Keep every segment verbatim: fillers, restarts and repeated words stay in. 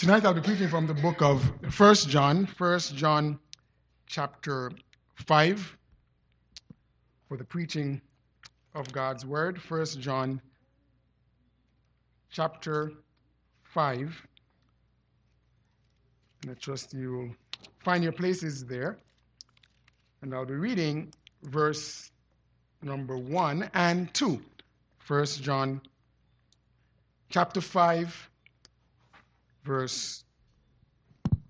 Tonight I'll be preaching from the book of First John, First John chapter five, for the preaching of God's word. First John chapter five, and I trust you'll find your places there. And I'll be reading verse number one and two. First John chapter five, verse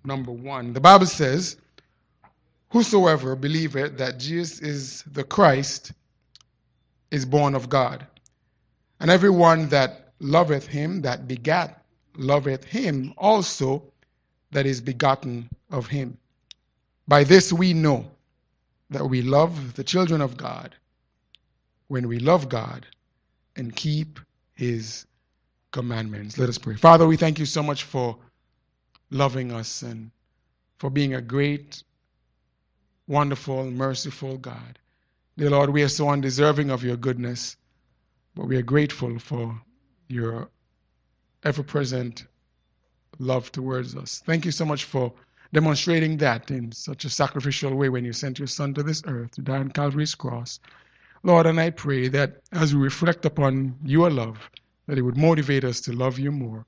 number one. The Bible says, "Whosoever believeth that Jesus is the Christ is born of God. And everyone that loveth him that begat loveth him also that is begotten of him. By this we know that we love the children of God, when we love God and keep his commandments." Let us pray. Father, we thank you so much for loving us and for being a great, wonderful, merciful God. Dear Lord, we are so undeserving of your goodness, but we are grateful for your ever-present love towards us. Thank you so much for demonstrating that in such a sacrificial way when you sent your Son to this earth to die on Calvary's cross. Lord, and I pray that as we reflect upon your love, that it would motivate us to love you more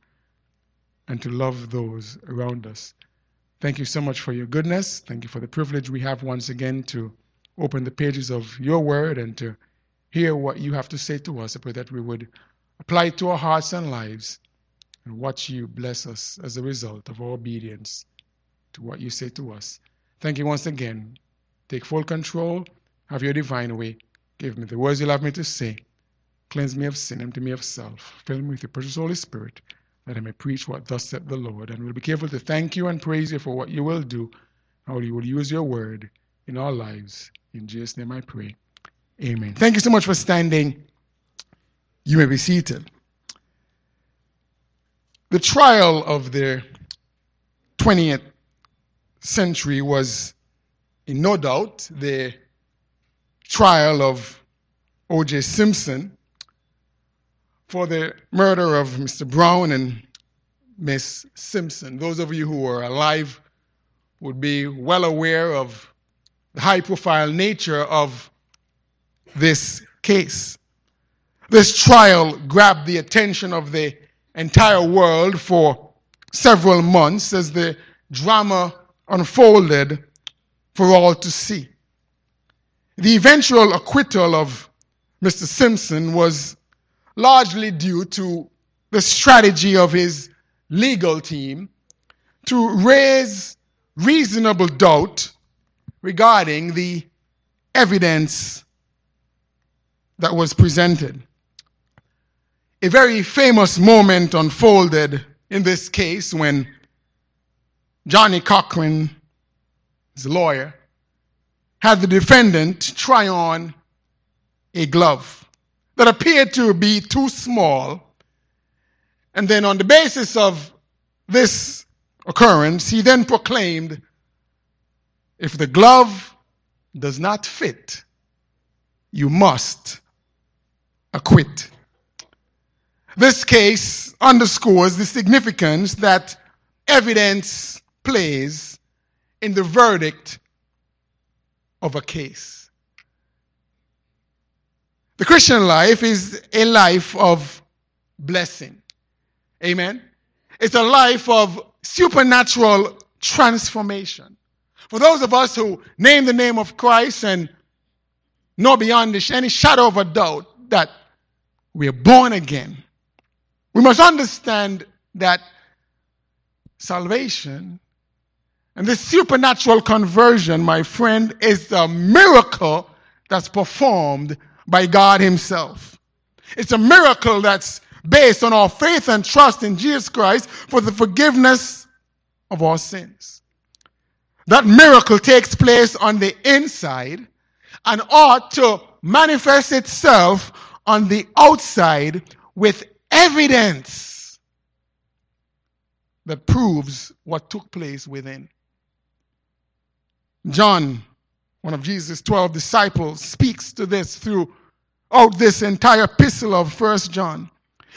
and to love those around us. Thank you so much for your goodness. Thank you for the privilege we have once again to open the pages of your word and to hear what you have to say to us. I pray that we would apply it to our hearts and lives and watch you bless us as a result of our obedience to what you say to us. Thank you once again. Take full control. Have your divine way. Give me the words you'll have me to say. Cleanse me of sin, empty me of self. Fill me with the precious Holy Spirit, that I may preach what thus saith the Lord. And we'll be careful to thank you and praise you for what you will do, how you will use your word in our lives. In Jesus' name I pray. Amen. Thank you so much for standing. You may be seated. The trial of the twentieth century was, in no doubt, the trial of O J Simpson for the murder of Mister Brown and Miss Simpson. Those of you who are alive would be well aware of the high-profile nature of this case. This trial grabbed the attention of the entire world for several months as the drama unfolded for all to see. The eventual acquittal of Mister Simpson was largely due to the strategy of his legal team to raise reasonable doubt regarding the evidence that was presented. A very famous moment unfolded in this case when Johnny Cochran, his lawyer, had the defendant try on a glove that appeared to be too small. And then on the basis of this occurrence, he then proclaimed, "If the glove does not fit, you must acquit." This case underscores the significance that evidence plays in the verdict of a case. The Christian life is a life of blessing. Amen. It's a life of supernatural transformation. For those of us who name the name of Christ and know beyond any shadow of a doubt that we are born again, we must understand that salvation and this supernatural conversion, my friend, is a miracle that's performed by God himself. It's a miracle that's based on our faith and trust in Jesus Christ for the forgiveness of our sins. That miracle takes place on the inside and ought to manifest itself on the outside with evidence that proves what took place within. John, one of Jesus' twelve disciples, speaks to this throughout this entire epistle of First John.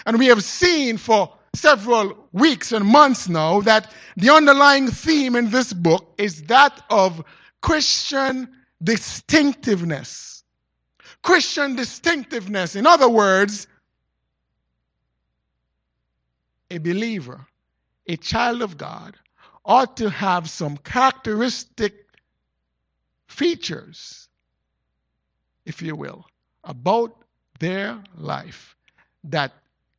And we have seen for several weeks and months now that the underlying theme in this book is that of Christian distinctiveness. Christian distinctiveness, in other words, a believer, a child of God, ought to have some characteristic features, if you will, about their life that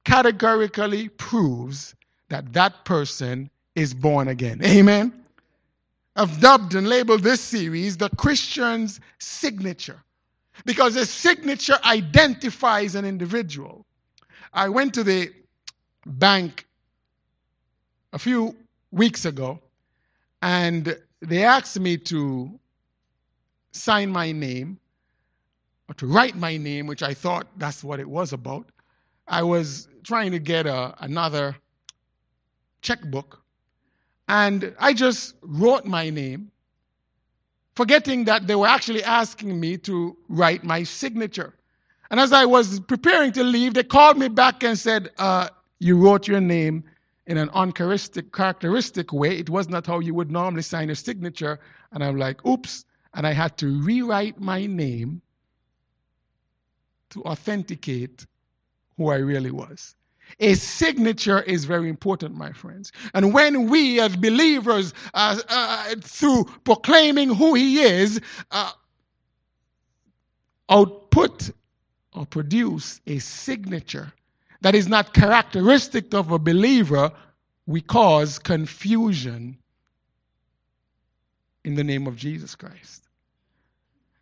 categorically proves that that person is born again. Amen? I've dubbed and labeled this series the Christian's signature, because a signature identifies an individual. I went to the bank a few weeks ago, and they asked me to sign my name, or to write my name, which I thought that's what it was about. I was trying to get a, another checkbook, and I just wrote my name, forgetting that they were actually asking me to write my signature. And as I was preparing to leave, they called me back and said, uh, you wrote your name in an uncharacteristic way. It was not how you would normally sign a signature. And I'm like, oops. And I had to rewrite my name to authenticate who I really was. A signature is very important, my friends. And when we as believers, uh, uh, through proclaiming who he is, uh, output or produce a signature that is not characteristic of a believer, we cause confusion in the name of Jesus Christ.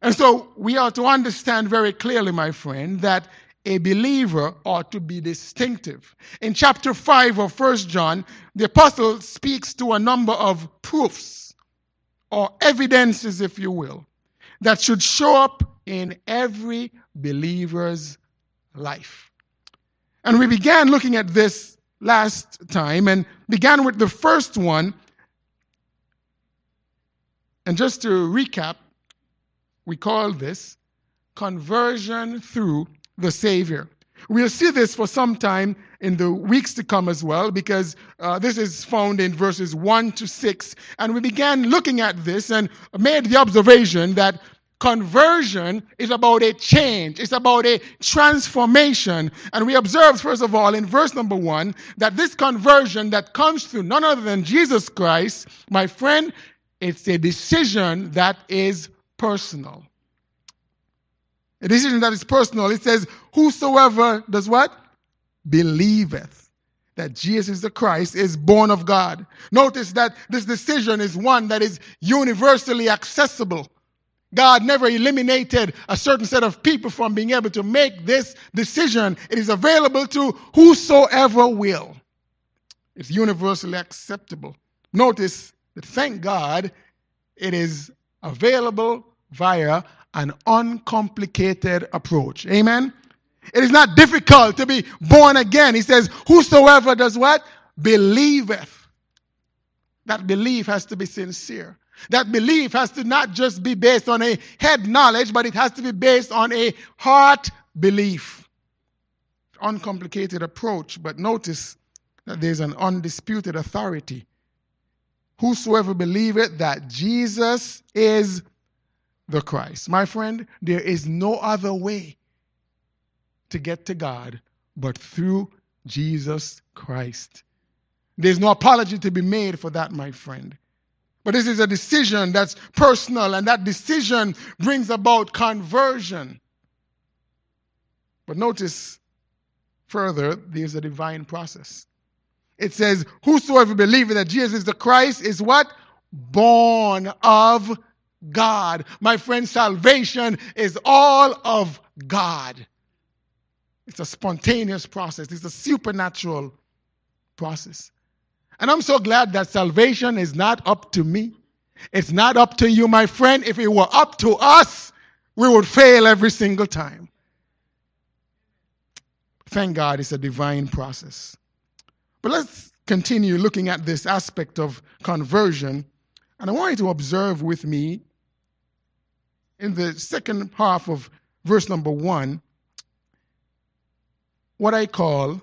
And so we are to understand very clearly, my friend, that a believer ought to be distinctive. In chapter five of First John, the apostle speaks to a number of proofs or evidences, if you will, that should show up in every believer's life. And we began looking at this last time and began with the first one. And just to recap, we call this conversion through the Savior. We'll see this for some time in the weeks to come as well, because uh, this is found in verses one to six. And we began looking at this and made the observation that conversion is about a change. It's about a transformation. And we observed, first of all, in verse number one, that this conversion that comes through none other than Jesus Christ, my friend, it's a decision that is personal. A decision that is personal. It says, whosoever does what? Believeth that Jesus the Christ is born of God. Notice that this decision is one that is universally accessible. God never eliminated a certain set of people from being able to make this decision. It is available to whosoever will. It's universally acceptable. Notice that, thank God, it is available via an uncomplicated approach. Amen? It is not difficult to be born again. He says, whosoever does what? Believeth. That belief has to be sincere. That belief has to not just be based on a head knowledge, but it has to be based on a heart belief. Uncomplicated approach, but notice that there's an undisputed authority. Whosoever believeth that Jesus is the Christ. My friend, there is no other way to get to God but through Jesus Christ. There's no apology to be made for that, my friend. But this is a decision that's personal, and that decision brings about conversion. But notice further, there's a divine process. It says, whosoever believeth that Jesus is the Christ is what? Born of God. God. My friend, salvation is all of God. It's a spontaneous process. It's a supernatural process. And I'm so glad that salvation is not up to me. It's not up to you, my friend. If it were up to us, we would fail every single time. Thank God, it's a divine process. But let's continue looking at this aspect of conversion. And I want you to observe with me in the second half of verse number one, what I call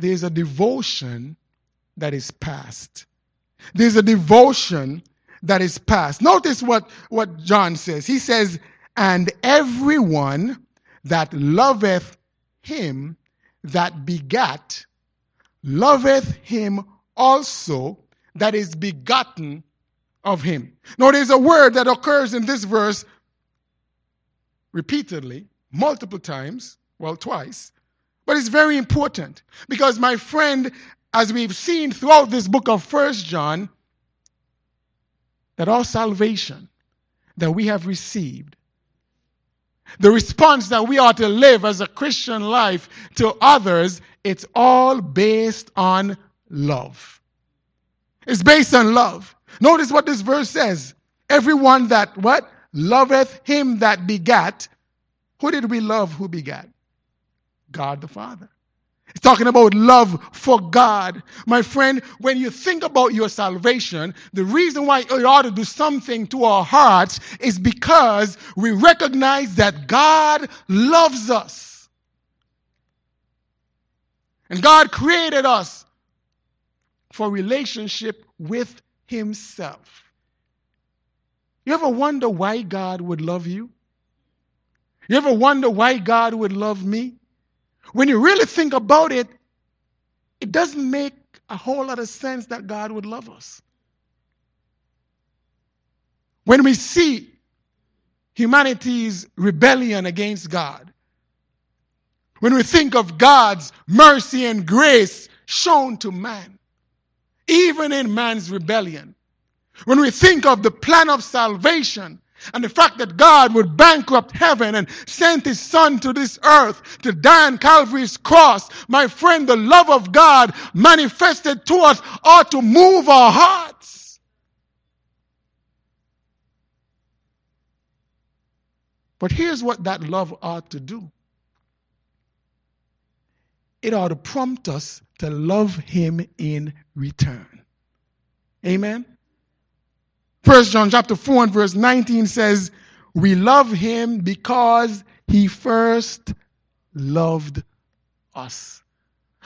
there's a devotion that is past. There's a devotion that is past. Notice what, what John says. He says, and everyone that loveth him that begat, loveth him also that is begotten of him. Now there's a word that occurs in this verse repeatedly, multiple times, well, twice, but it's very important because, my friend, as we've seen throughout this book of First John, that our salvation that we have received, the response that we are to live as a Christian life to others, it's all based on love. It's based on love. Notice what this verse says. Everyone that, what? Loveth him that begat. Who did we love who begat? God the Father. It's talking about love for God. My friend, when you think about your salvation, the reason why it ought to do something to our hearts is because we recognize that God loves us. And God created us for relationship with Himself. You ever wonder why God would love you? You ever wonder why God would love me? When you really think about it, it doesn't make a whole lot of sense that God would love us. When we see humanity's rebellion against God, when we think of God's mercy and grace shown to man, even in man's rebellion, when we think of the plan of salvation, and the fact that God would bankrupt heaven and sent His Son to this earth to die on Calvary's cross, my friend, the love of God manifested to us ought to move our hearts. But here's what that love ought to do. It ought to prompt us to love Him in return. Amen? First John chapter four and verse nineteen says, we love Him because He first loved us.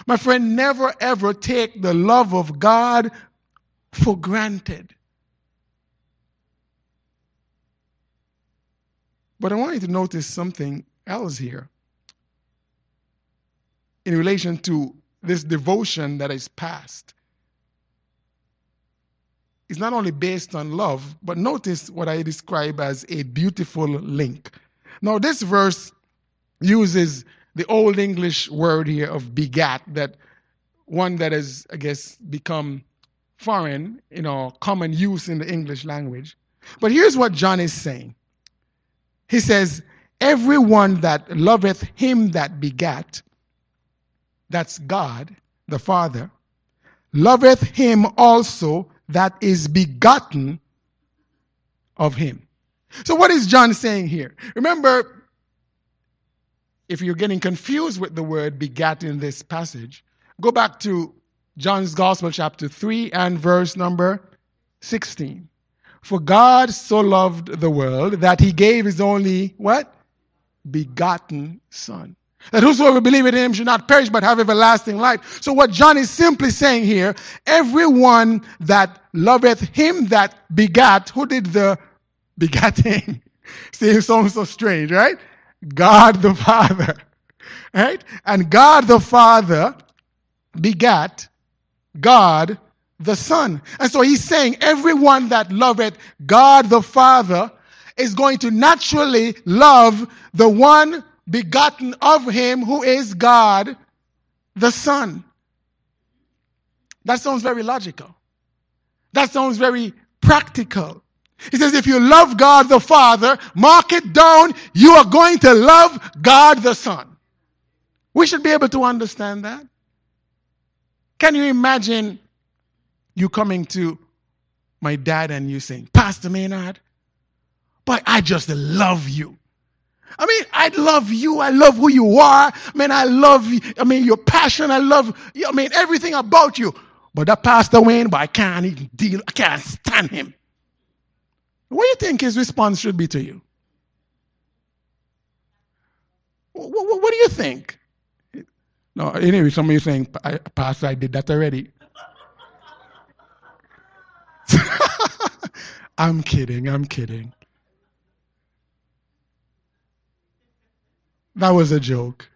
My friend, never ever take the love of God for granted. But I want you to notice something else here in relation to this devotion that is past. It's not only based on love, but notice what I describe as a beautiful link. Now, this verse uses the Old English word here of begat, that one that has, I guess, become foreign in our common use in the English language. But here's what John is saying. He says, everyone that loveth him that begat, that's God, the Father, loveth him also that is begotten of Him. So what is John saying here? Remember, if you're getting confused with the word begat in this passage, go back to John's Gospel chapter three and verse number sixteen. For God so loved the world that He gave His only, what? Begotten Son, that whosoever believeth in Him should not perish but have everlasting life. So what John is simply saying here, everyone that loveth Him that begat, who did the begatting? See, it sounds so strange, right? God the Father, right? And God the Father begat God the Son. And so he's saying everyone that loveth God the Father is going to naturally love the one begotten of Him who is God the Son. That sounds very logical. That sounds very practical. He says, if you love God the Father, mark it down, you are going to love God the Son. We should be able to understand that. Can you imagine you coming to my dad and you saying, Pastor Maynard, but I just love you. I mean, I love you. I love who you are. I mean, I love, I mean, your passion. I love, I mean, everything about you. But that Pastor Wayne, but I can't even deal. I can't stand him. What do you think his response should be to you? What, what, what do you think? No, anyway, somebody's saying, Pastor, I did that already. I'm kidding, I'm kidding. That was a joke.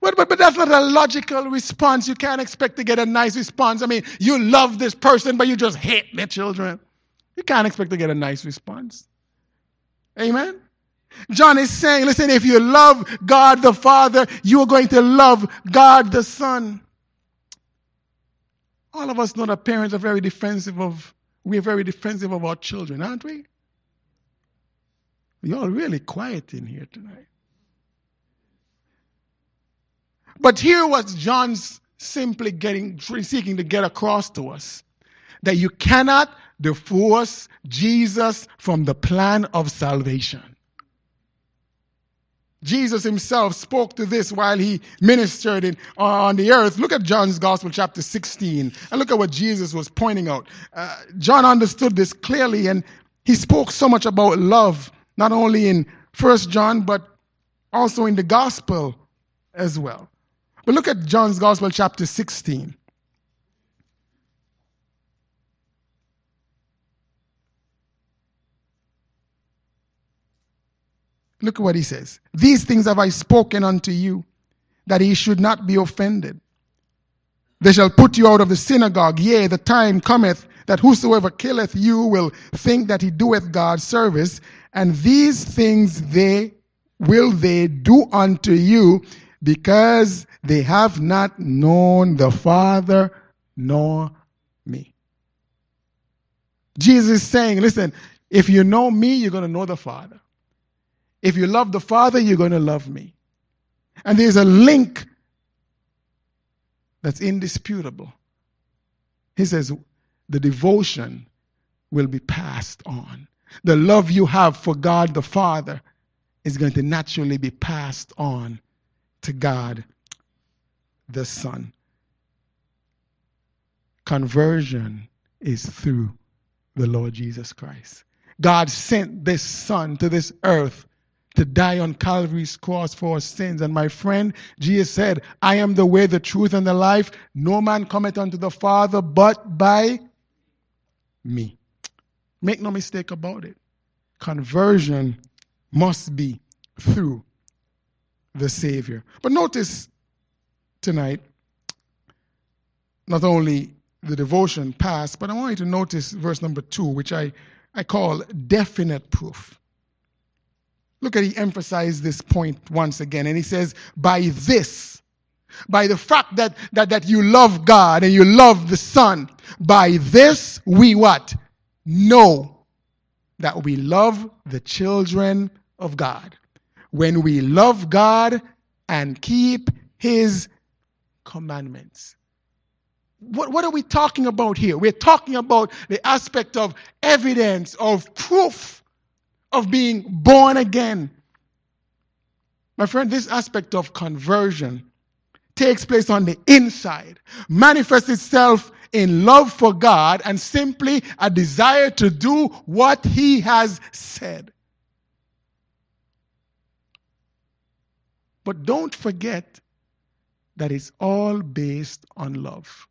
But, but, but that's not a logical response. You can't expect to get a nice response. I mean, you love this person, but you just hate their children. You can't expect to get a nice response. Amen? John is saying, listen, if you love God the Father, you are going to love God the Son. All of us know that parents are very defensive of, we're very defensive of our children, aren't we? You're all really quiet in here tonight. But here was John's simply getting, seeking to get across to us, that you cannot divorce Jesus from the plan of salvation. Jesus himself spoke to this while he ministered in, uh, on the earth. Look at John's Gospel, chapter sixteen, and look at what Jesus was pointing out. Uh, John understood this clearly, and he spoke so much about love, not only in First John, but also in the Gospel as well. But look at John's Gospel, chapter sixteen. Look at what he says. These things have I spoken unto you, that ye should not be offended. They shall put you out of the synagogue. Yea, the time cometh that whosoever killeth you will think that he doeth God service. And these things they will they do unto you, because they have not known the Father nor me. Jesus is saying, listen, if you know me, you're going to know the Father. If you love the Father, you're going to love me. And there's a link that's indisputable. He says, the devotion will be passed on. The love you have for God the Father is going to naturally be passed on to God the Son. Conversion is through the Lord Jesus Christ. God sent this Son to this earth to die on Calvary's cross for our sins. And my friend, Jesus said, I am the way, the truth, and the life. No man cometh unto the Father but by me. Make no mistake about it. Conversion must be through the Savior. But notice tonight, not only the devotion passed, but I want you to notice verse number two, which I, I call definite proof. Look at, he emphasized this point once again, and he says, by this, by the fact that, that, that you love God and you love the Son, by this we what? Know that we love the children of God, when we love God and keep his commandments. What, what are we talking about here? We're talking about the aspect of evidence, of proof, of being born again. My friend, this aspect of conversion takes place on the inside, manifests itself in love for God and simply a desire to do what he has said. But don't forget that it's all based on love.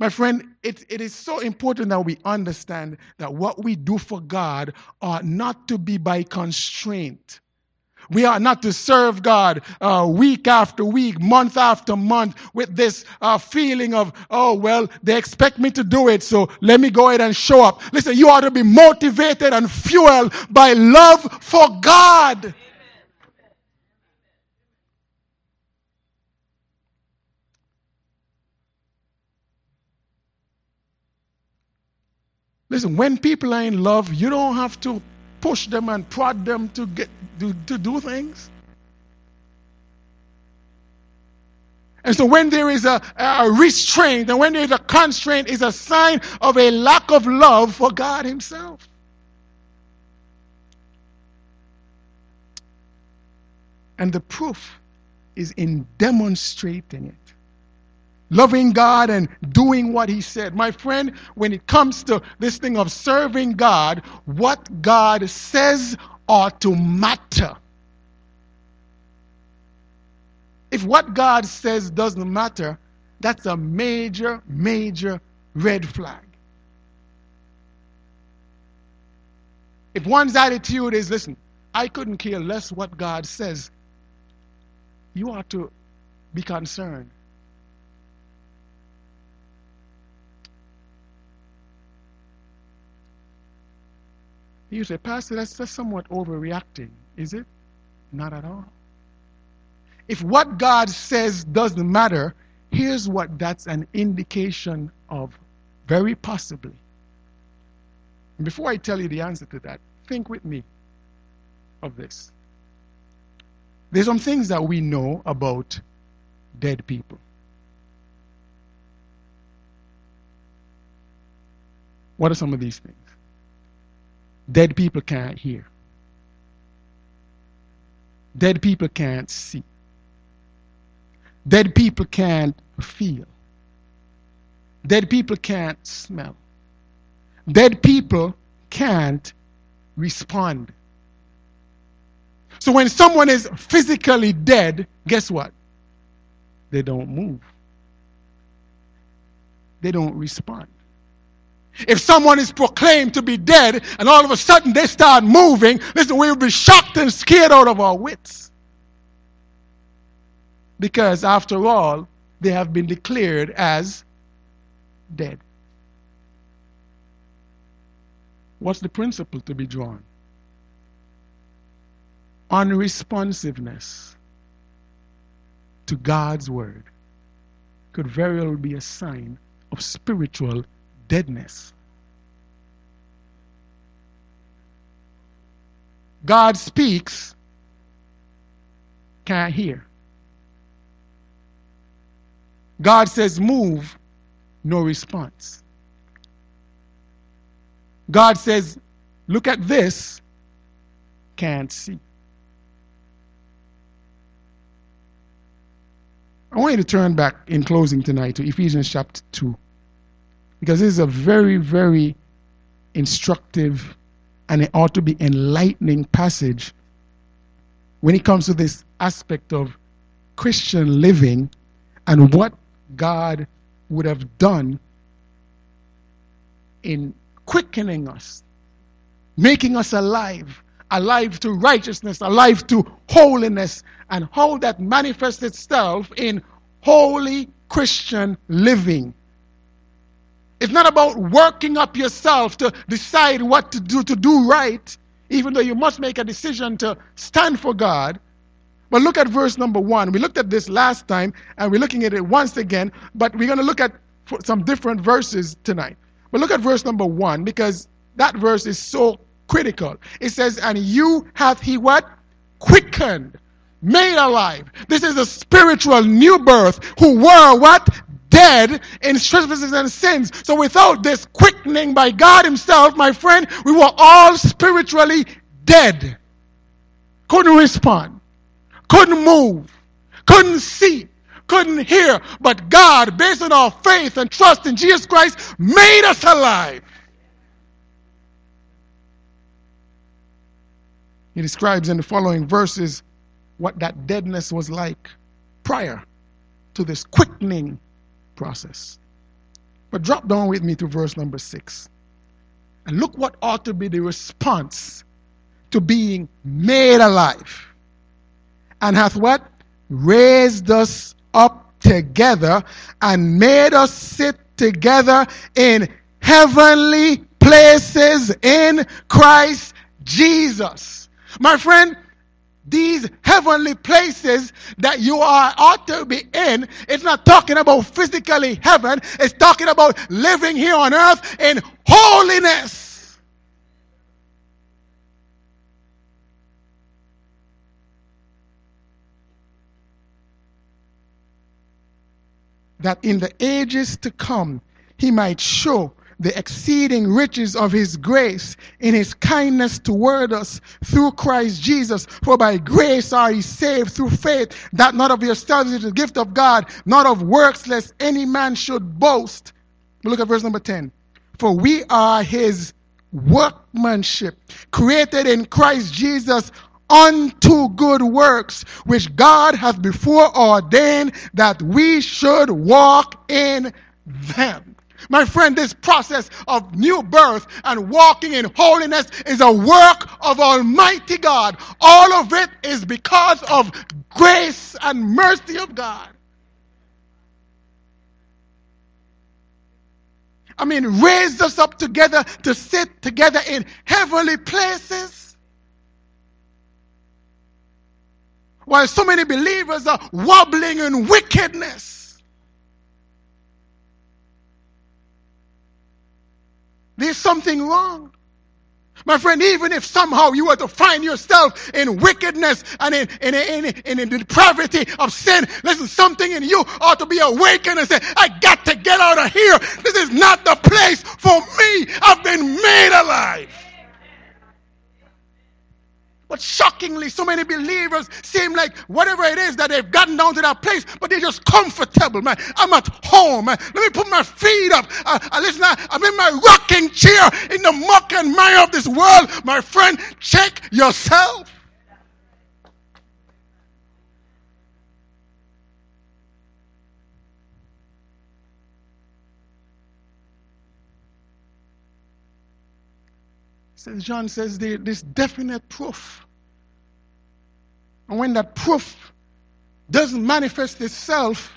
My friend, it, it is so important that we understand that what we do for God ought not to be by constraint. We are not to serve God uh, week after week, month after month, with this uh, feeling of, oh, well, they expect me to do it, so let me go ahead and show up. Listen, you ought to be motivated and fueled by love for God. Amen. Listen, when people are in love, you don't have to push them and prod them to get to, to do things. And so when there is a, a restraint and when there is a constraint, it's a sign of a lack of love for God himself. And the proof is in demonstrating it. Loving God and doing what he said. My friend, when it comes to this thing of serving God, what God says ought to matter. If what God says doesn't matter, that's a major, major red flag. If one's attitude is, listen, I couldn't care less what God says, you ought to be concerned. You say, Pastor, that's just somewhat overreacting. Is it? Not at all. If what God says doesn't matter, here's what that's an indication of, very possibly. And before I tell you the answer to that, think with me of this. There's some things that we know about dead people. What are some of these things? Dead people can't hear. Dead people can't see. Dead people can't feel. Dead people can't smell. Dead people can't respond. So when someone is physically dead, guess what? They don't move. They don't respond. If someone is proclaimed to be dead and all of a sudden they start moving, listen, we'll be shocked and scared out of our wits. Because after all, they have been declared as dead. What's the principle to be drawn? Unresponsiveness to God's word could very well be a sign of spiritual deadness. God speaks, can't hear. God says move, no response. God says look at this, can't see. I want you to turn back in closing tonight to Ephesians chapter two. Because this is a very, very instructive and it ought to be enlightening passage when it comes to this aspect of Christian living and what God would have done in quickening us, making us alive, alive to righteousness, alive to holiness, and how that manifests itself in holy Christian living. It's not about working up yourself to decide what to do, to do right, even though you must make a decision to stand for God. But look at verse number one. We looked at this last time, and we're looking at it once again, but we're going to look at some different verses tonight. But look at verse number one, because that verse is so critical. It says, and you hath he what? Quickened, made alive. This is a spiritual new birth who were what? Dead in trespasses and sins. So without this quickening by God himself, my friend, we were all spiritually dead. Couldn't respond. Couldn't move. Couldn't see. Couldn't hear. But God, based on our faith and trust in Jesus Christ, made us alive. He describes in the following verses what that deadness was like prior to this quickening process. But drop down with me to verse number six. And look what ought to be the response to being made alive. And hath what? Raised us up together and made us sit together in heavenly places in Christ Jesus. My friend, these heavenly places that you are ought to be in, it's not talking about physically heaven. It's talking about living here on earth in holiness. That in the ages to come, he might show the exceeding riches of his grace in his kindness toward us through Christ Jesus. For by grace are ye saved through faith, that not of yourselves is the gift of God, not of works, lest any man should boast. Look at verse number ten. For we are his workmanship, created in Christ Jesus unto good works, which God hath before ordained that we should walk in them. My friend, this process of new birth and walking in holiness is a work of Almighty God. All of it is because of grace and mercy of God. I mean, raised us up together to sit together in heavenly places. While so many believers are wobbling in wickedness. There's something wrong. My friend, even if somehow you were to find yourself in wickedness and in, in, in, in, in the depravity of sin, listen, something in you ought to be awakened and say, I got to get out of here. This is not the place for me. I've been made alive. But shockingly, so many believers seem like whatever it is that they've gotten down to that place, but they're just comfortable, man. I'm at home, man. Let me put my feet up. Uh, I listen, I, I'm in my rocking chair in the muck and mire of this world. My friend, check yourself. John says there, this definite proof. And when that proof doesn't manifest itself,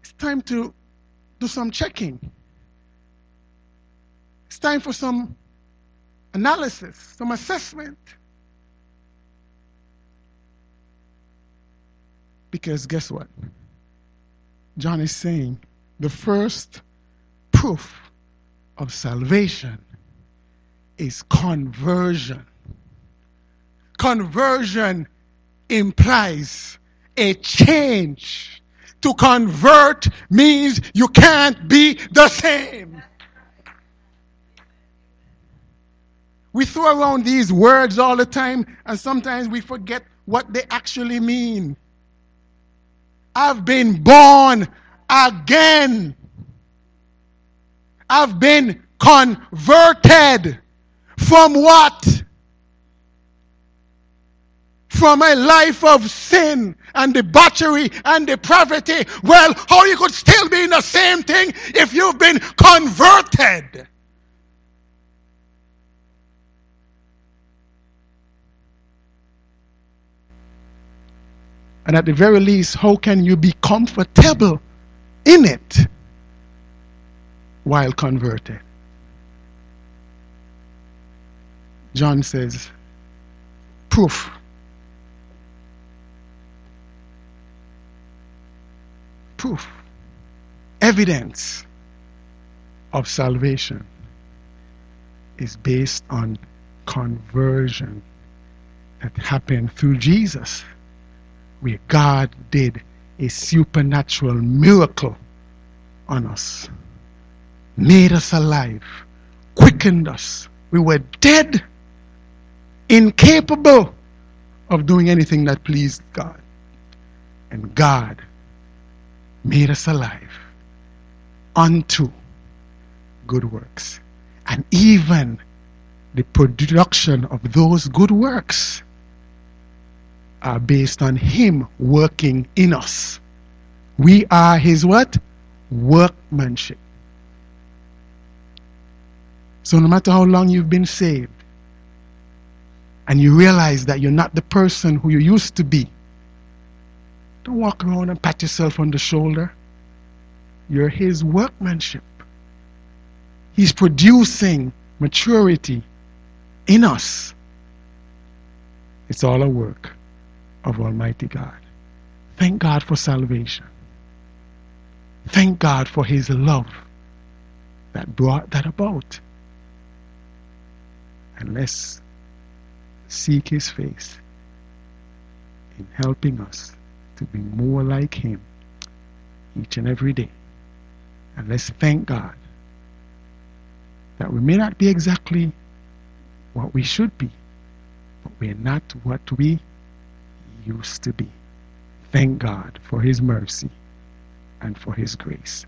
it's time to do some checking. It's time for some analysis, some assessment. Because guess what? John is saying the first proof of salvation is conversion. Conversion implies a change. To convert means you can't be the same. We throw around these words all the time, and sometimes we forget what they actually mean. I've been born again. I've been converted. From what? From a life of sin and debauchery and depravity. Well, how you could still be in the same thing if you've been converted? And at the very least, how can you be comfortable in it while converted? John says, proof. Proof. Evidence of salvation is based on conversion that happened through Jesus, where God did a supernatural miracle on us, made us alive, quickened us. We were dead, incapable of doing anything that pleased God. And God made us alive unto good works. And even the production of those good works are based on Him working in us. We are His what? Workmanship. So no matter how long you've been saved, and you realize that you're not the person who you used to be, don't walk around and pat yourself on the shoulder. You're His workmanship. He's producing maturity in us. It's all a work of Almighty God. Thank God for salvation. Thank God for His love that brought that about. And let's seek His face in helping us to be more like Him each and every day. And let's thank God that we may not be exactly what we should be, but we are not what we used to be. Thank God for His mercy and for His grace.